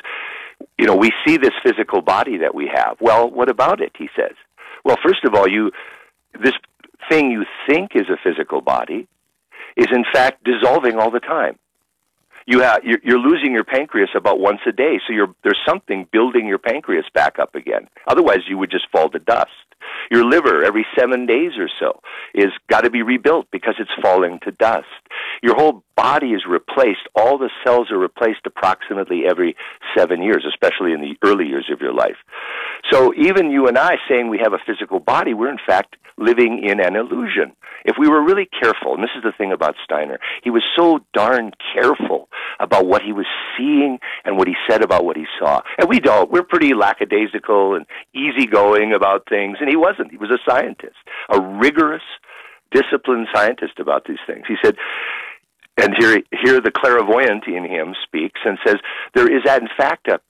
you know, we see this physical body that we have. Well, what about it, he says. Well, first of all, this thing you think is a physical body is, in fact, dissolving all the time. You're losing your pancreas about once a day, so there's something building your pancreas back up again. Otherwise, you would just fall to dust. Your liver, every 7 days or so, is got to be rebuilt because it's falling to dust. Your whole body is replaced. All the cells are replaced approximately every 7 years, especially in the early years of your life. So even you and I saying we have a physical body, we're in fact living in an illusion. If we were really careful, and this is the thing about Steiner, he was so darn careful about what he was seeing and what he said about what he saw. And we don't. We're pretty lackadaisical and easygoing about things, and he wasn't. He was a scientist, a rigorous, disciplined scientist about these things. He said, and here the clairvoyant in him speaks and says, there is in fact a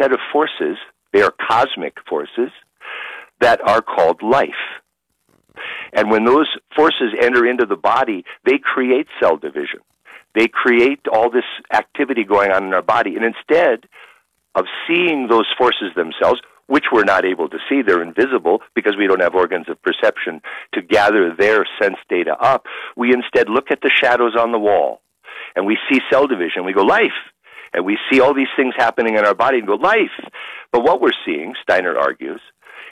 set of forces. They are cosmic forces that are called life. And when those forces enter into the body, they create cell division. They create all this activity going on in our body. And instead of seeing those forces themselves, which we're not able to see, they're invisible because we don't have organs of perception to gather their sense data up, we instead look at the shadows on the wall and we see cell division. We go, life. And we see all these things happening in our body and go, life. But what we're seeing, Steiner argues,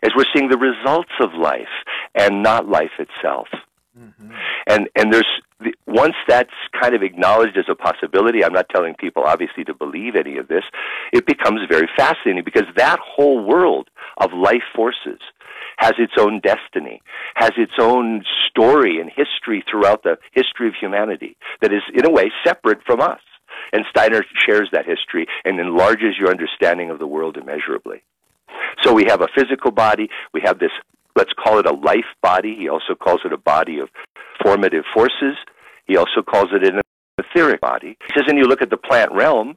is we're seeing the results of life and not life itself. Mm-hmm. And there's once that's kind of acknowledged as a possibility, I'm not telling people obviously to believe any of this, it becomes very fascinating because that whole world of life forces has its own destiny, has its own story and history throughout the history of humanity that is in a way separate from us. And Steiner shares that history and enlarges your understanding of the world immeasurably. So we have a physical body, we have this, let's call it a life body, he also calls it a body of formative forces, he also calls it an etheric body. He says, and you look at the plant realm,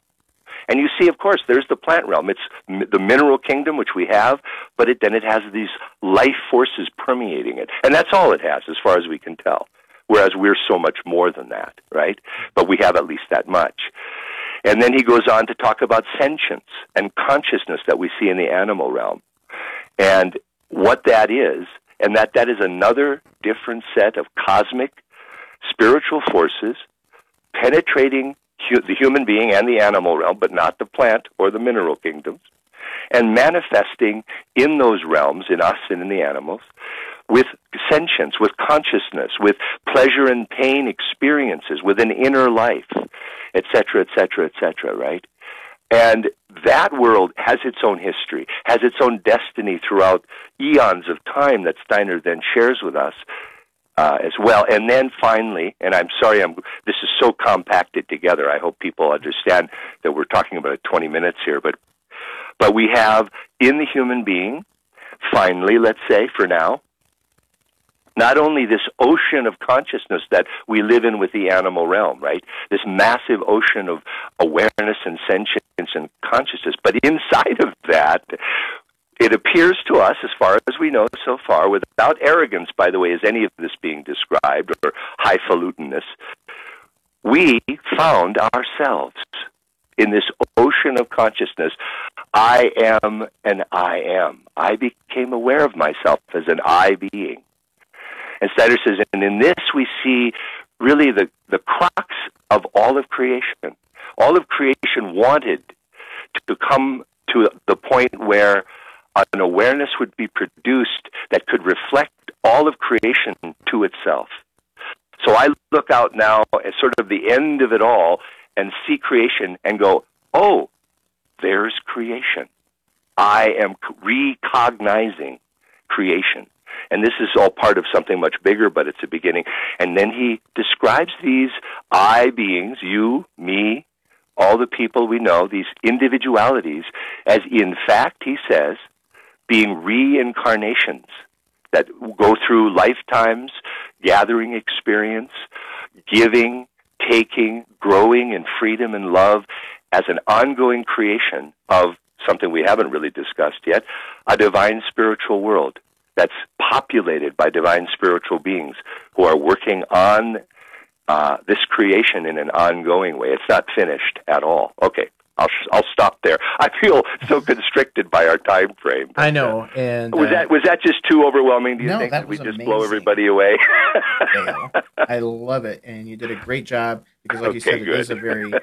and you see, of course, there's the plant realm. It's the mineral kingdom, which we have, but then it has these life forces permeating it. And that's all it has, as far as we can tell. Whereas we're so much more than that, right? But we have at least that much. And then he goes on to talk about sentience and consciousness that we see in the animal realm and what that is, and that is another different set of cosmic spiritual forces penetrating the human being and the animal realm, but not the plant or the mineral kingdoms, and manifesting in those realms, in us and in the animals, with sentience, with consciousness, with pleasure and pain experiences, with an inner life, etc., right? And that world has its own history, has its own destiny throughout eons of time that Steiner then shares with us as well. And then finally, and I'm sorry, this is so compacted together, I hope people understand that we're talking about 20 minutes here, but we have in the human being, finally, let's say for now, not only this ocean of consciousness that we live in with the animal realm, right? This massive ocean of awareness and sentience and consciousness, but inside of that, it appears to us, as far as we know so far, without arrogance, by the way, is any of this being described, or highfalutinness, we found ourselves in this ocean of consciousness. I am an I am. I became aware of myself as an I being. And Steiner says, and in this we see really the crux of all of creation. All of creation wanted to come to the point where an awareness would be produced that could reflect all of creation to itself. So I look out now at sort of the end of it all and see creation and go, oh, there's creation. I am recognizing creation. And this is all part of something much bigger, but it's a beginning. And then he describes these I beings, you, me, all the people we know, these individualities, as in fact, he says, being reincarnations that go through lifetimes, gathering experience, giving, taking, growing in freedom and love as an ongoing creation of something we haven't really discussed yet, a divine spiritual world that's populated by divine spiritual beings who are working on this creation in an ongoing way. It's not finished at all. Okay, I'll stop there. I feel so constricted by our time frame. I know. And was that just too overwhelming? Do you think that we just blow everybody away? Yeah, I love it, and you did a great job because, like you said, it is a very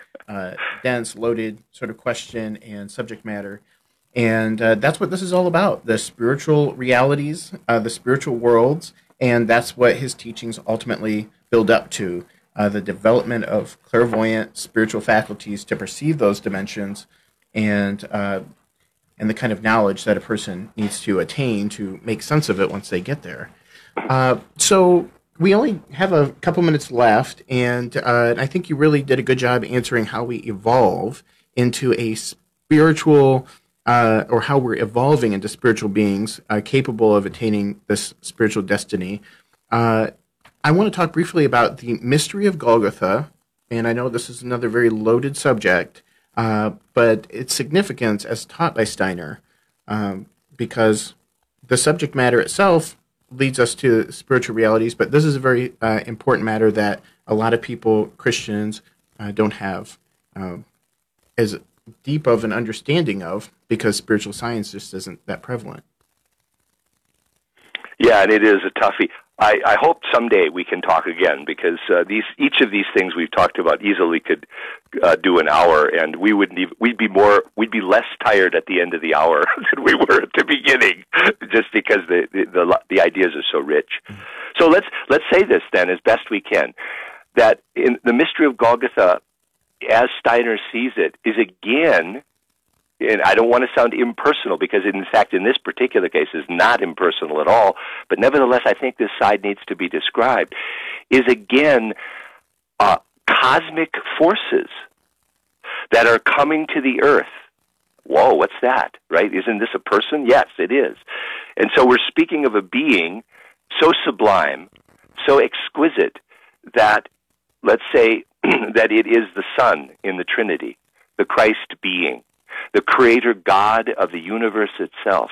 dense, loaded sort of question and subject matter. And that's what this is all about, the spiritual realities, the spiritual worlds, and that's what his teachings ultimately build up to, the development of clairvoyant spiritual faculties to perceive those dimensions. And and the kind of knowledge that a person needs to attain to make sense of it once they get there. So we only have a couple minutes left, and I think you really did a good job answering how we evolve into a spiritual, or how we're evolving into spiritual beings capable of attaining this spiritual destiny. I want to talk briefly about the mystery of Golgotha, and I know this is another very loaded subject, but its significance as taught by Steiner, because the subject matter itself leads us to spiritual realities, but this is a very important matter that a lot of people, Christians, don't have as deep of an understanding of, because spiritual science just isn't that prevalent. Yeah, and it is a toughie. I hope someday we can talk again, because each of these things we've talked about easily could do an hour, and we wouldn't even, we'd be less tired at the end of the hour than we were at the beginning, just because the ideas are so rich. So let's say this then, as best we can, that in the mystery of Golgotha, as Steiner sees it, is again. And I don't want to sound impersonal, because in fact in this particular case is not impersonal at all, but nevertheless I think this side needs to be described, is again cosmic forces that are coming to the earth. Whoa, what's that, right? Isn't this a person? Yes, it is. And so we're speaking of a being so sublime, so exquisite, that let's say that it is the Son in the Trinity, the Christ being, the creator God of the universe itself.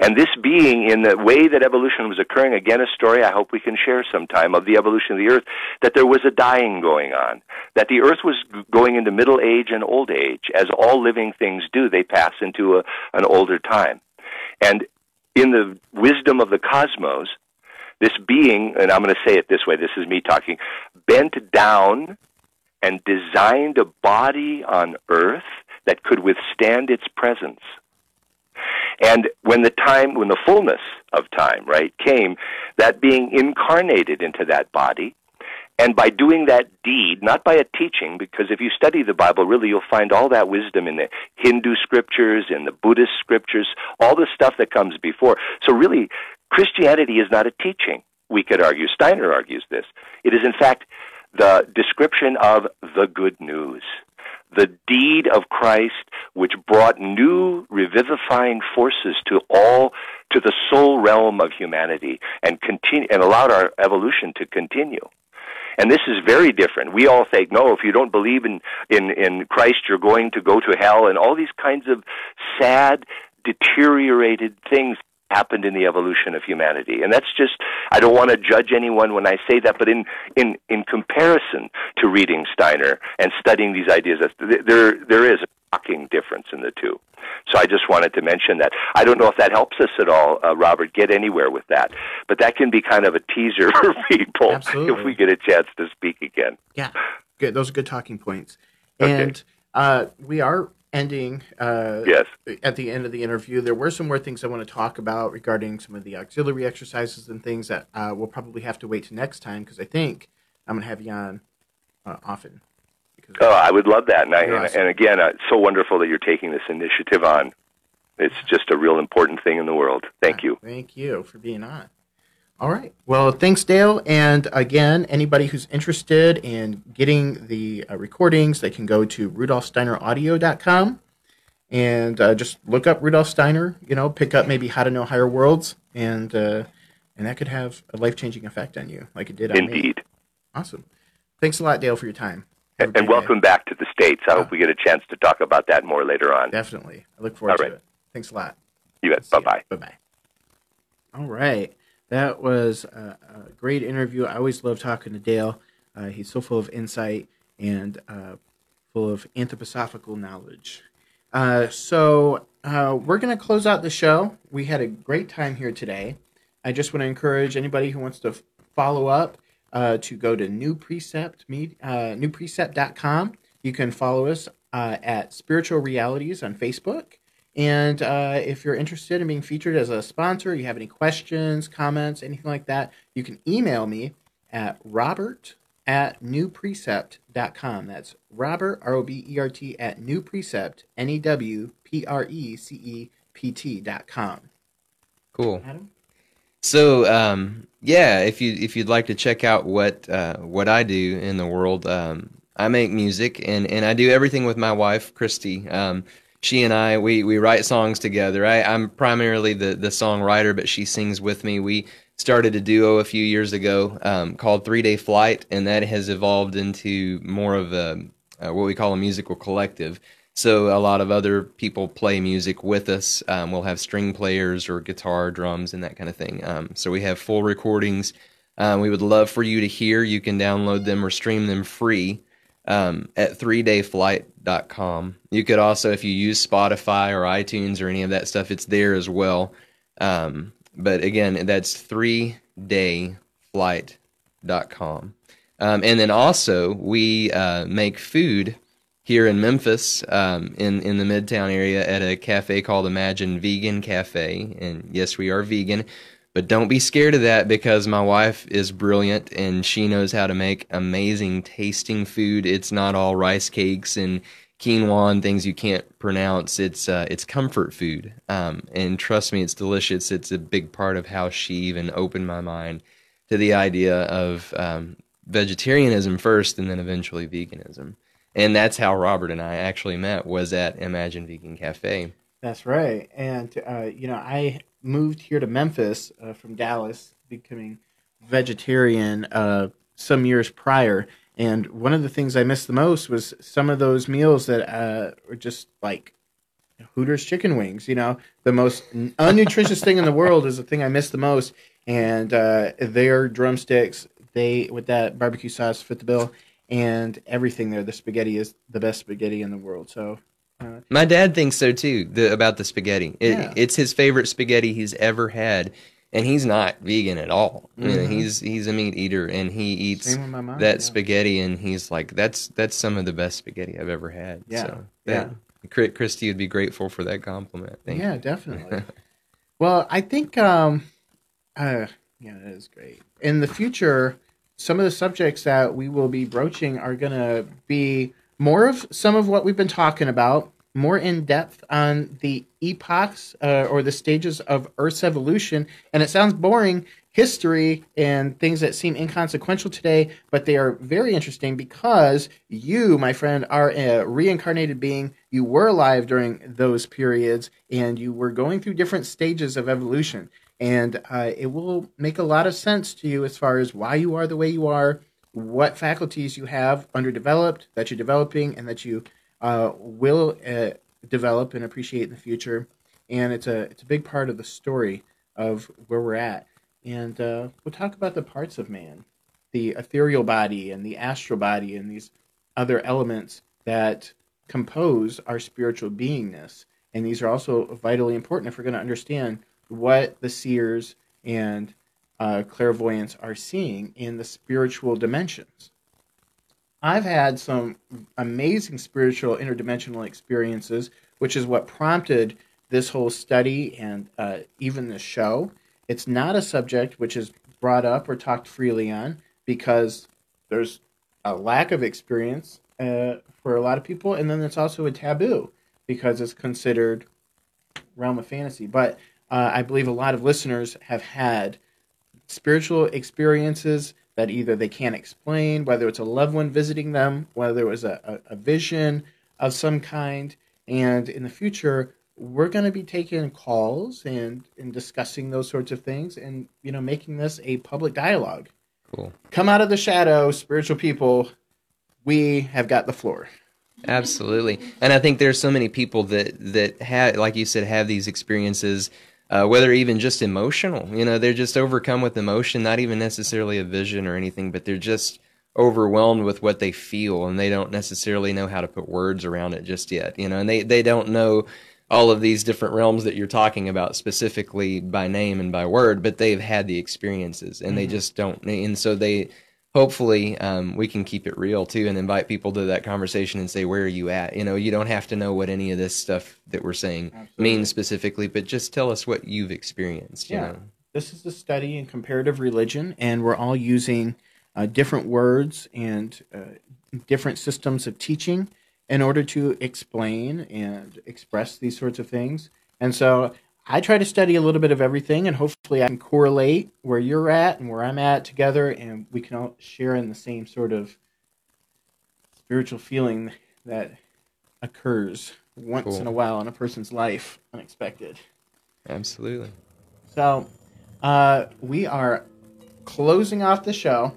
And this being, in the way that evolution was occurring, again a story I hope we can share sometime of the evolution of the earth, that there was a dying going on, that the earth was going into middle age and old age. As all living things do, they pass into an older time. And in the wisdom of the cosmos, this being, and I'm going to say it this way, this is me talking, bent down and designed a body on earth that could withstand its presence. And when the time, when the fullness of time, right, came, that being incarnated into that body, and by doing that deed, not by a teaching, because if you study the Bible, really you'll find all that wisdom in the Hindu scriptures, in the Buddhist scriptures, all the stuff that comes before. So really, Christianity is not a teaching, we could argue. Steiner argues this. It is, in fact, the description of the good news. The deed of Christ, which brought new revivifying forces to the soul realm of humanity, and allowed our evolution to continue. And this is very different. We all think, no, if you don't believe in Christ, you're going to go to hell, and all these kinds of sad, deteriorated things happened in the evolution of humanity. And that's just, I don't want to judge anyone when I say that, but in comparison to reading Steiner and studying these ideas, there is a shocking difference in the two. So I just wanted to mention that. I don't know if that helps us at all, Robert, get anywhere with that, but that can be kind of a teaser for people. Absolutely. If we get a chance to speak again. Yeah, good. Those are good talking points. And okay. We are ending yes. At the end of the interview, there were some more things I want to talk about regarding some of the auxiliary exercises and things that we'll probably have to wait to next time, because I think I'm going to have you on often. Oh, I would love that. And, awesome. And again, it's so wonderful that you're taking this initiative on. It's just a real important thing in the world. Thank you. Thank you for being on. All right. Well, thanks, Dale. And again, anybody who's interested in getting the recordings, they can go to RudolfSteinerAudio.com and just look up Rudolf Steiner, you know, pick up maybe How to Know Higher Worlds, and that could have a life-changing effect on you, like it did on me. Indeed. Awesome. Thanks a lot, Dale, for your time. And welcome back to the States. I hope we get a chance to talk about that more later on. Definitely. I look forward to it. Thanks a lot. You bet. Bye-bye. Bye-bye. All right. That was a great interview. I always love talking to Dale. He's so full of insight and full of anthroposophical knowledge. So we're going to close out the show. We had a great time here today. I just want to encourage anybody who wants to follow up to go to NewPrecept.com. You can follow us at Spiritual Realities on Facebook. And if you're interested in being featured as a sponsor, you have any questions, comments, anything like that, you can email me at robert at NewPrecept.com. That's Robert, ROBERT, at NewPrecept, NEWPRECEPT.com. Cool. Adam? So, yeah, if you'd like to check out what I do in the world, I make music and I do everything with my wife, Christy. She and I, we write songs together. I'm primarily the songwriter, but she sings with me. We started a duo a few years ago called 3 Day Flight, and that has evolved into more of a what we call a musical collective. So a lot of other people play music with us. We'll have string players or guitar, drums, and that kind of thing. So we have full recordings. We would love for you to hear. You can download them or stream them free at 3dayflight.com. You could also, if you use Spotify or iTunes or any of that stuff, it's there as well. But again, that's 3dayflight.com. And then also, we make food here in Memphis, in the Midtown area, at a cafe called Imagine Vegan Cafe. And yes, we are vegan, but don't be scared of that, because my wife is brilliant and she knows how to make amazing tasting food. It's not all rice cakes and quinoa and things you can't pronounce. It's comfort food, and trust me, it's delicious. It's a big part of how she even opened my mind to the idea of vegetarianism first, and then eventually veganism. And that's how Robert and I actually met, was at Imagine Vegan Cafe. That's right. And, you know, I moved here to Memphis from Dallas, becoming vegetarian some years prior. And one of the things I missed the most was some of those meals that were just like Hooters chicken wings. You know, the most unnutritious thing in the world is the thing I miss the most. And their drumsticks, they, with that barbecue sauce, fit the bill. And everything there, the spaghetti is the best spaghetti in the world. So, my dad thinks so too, about the spaghetti. It's his favorite spaghetti he's ever had, and he's not vegan at all. Mm-hmm. You know, he's a meat eater, and he eats spaghetti, and he's like, that's some of the best spaghetti I've ever had. Yeah, so Christy would be grateful for that compliment. Thank you. Definitely. Well, I think that is great. In the future, some of the subjects that we will be broaching are going to be more of some of what we've been talking about, more in depth on the epochs or the stages of Earth's evolution. And it sounds boring, history and things that seem inconsequential today, but they are very interesting because you, my friend, are a reincarnated being. You were alive during those periods, and you were going through different stages of evolution. And it will make a lot of sense to you as far as why you are the way you are, what faculties you have underdeveloped, that you're developing, and that you will develop and appreciate in the future. And it's a big part of the story of where we're at. And we'll talk about the parts of man, the ethereal body and the astral body and these other elements that compose our spiritual beingness. And these are also vitally important if we're going to understand what the seers and clairvoyants are seeing in the spiritual dimensions. I've had some amazing spiritual interdimensional experiences, which is what prompted this whole study and even this show. It's not a subject which is brought up or talked freely on because there's a lack of experience for a lot of people, and then it's also a taboo because it's considered realm of fantasy. But I believe a lot of listeners have had spiritual experiences that either they can't explain, whether it's a loved one visiting them, whether it was a vision of some kind. And in the future, we're going to be taking calls and discussing those sorts of things and, you know, making this a public dialogue. Cool. Come out of the shadow, spiritual people. We have got the floor. Absolutely. And I think there's so many people that have, like you said, have these experiences. Whether even just emotional, you know, they're just overcome with emotion, not even necessarily a vision or anything, but they're just overwhelmed with what they feel, and they don't necessarily know how to put words around it just yet, you know, and they don't know all of these different realms that you're talking about specifically by name and by word, but they've had the experiences, and mm-hmm. They just don't, and so they, hopefully, we can keep it real too and invite people to that conversation and say, where are you at? You know, you don't have to know what any of this stuff that we're saying means specifically, but just tell us what you've experienced. You know? This is a study in comparative religion, and we're all using different words and different systems of teaching in order to explain and express these sorts of things. And so I try to study a little bit of everything, and hopefully I can correlate where you're at and where I'm at together, and we can all share in the same sort of spiritual feeling that occurs once in a while in a person's life, unexpected. Absolutely. So we are closing off the show.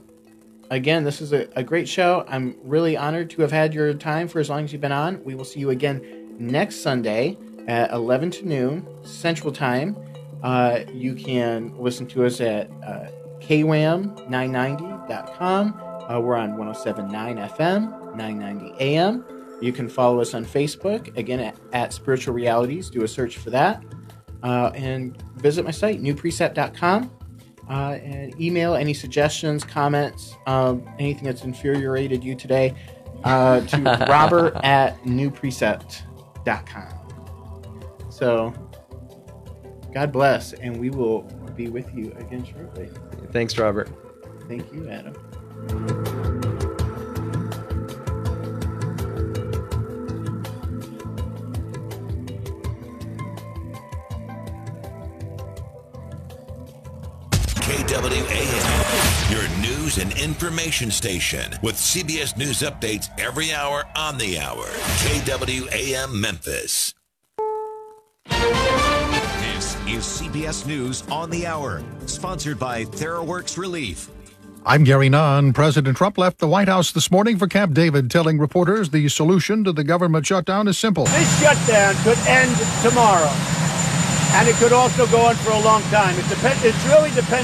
Again, this is a great show. I'm really honored to have had your time for as long as you've been on. We will see you again next Sunday at 11 to noon Central Time. You can listen to us at KWAM990.com. We're on 107.9 FM, 990 AM. You can follow us on Facebook, again, at Spiritual Realities. Do a search for that. And visit my site, newprecept.com. And email any suggestions, comments, anything that's infuriated you today to Robert at newprecept.com. So God bless, and we will be with you again shortly. Thanks, Robert. Thank you, Adam. KWAM, your news and information station, with CBS News updates every hour on the hour. KWAM Memphis. This is CBS News on the Hour, sponsored by TheraWorks Relief. I'm Gary Nunn. President Trump left the White House this morning for Camp David, telling reporters the solution to the government shutdown is simple. This shutdown could end tomorrow, and it could also go on for a long time. It really depends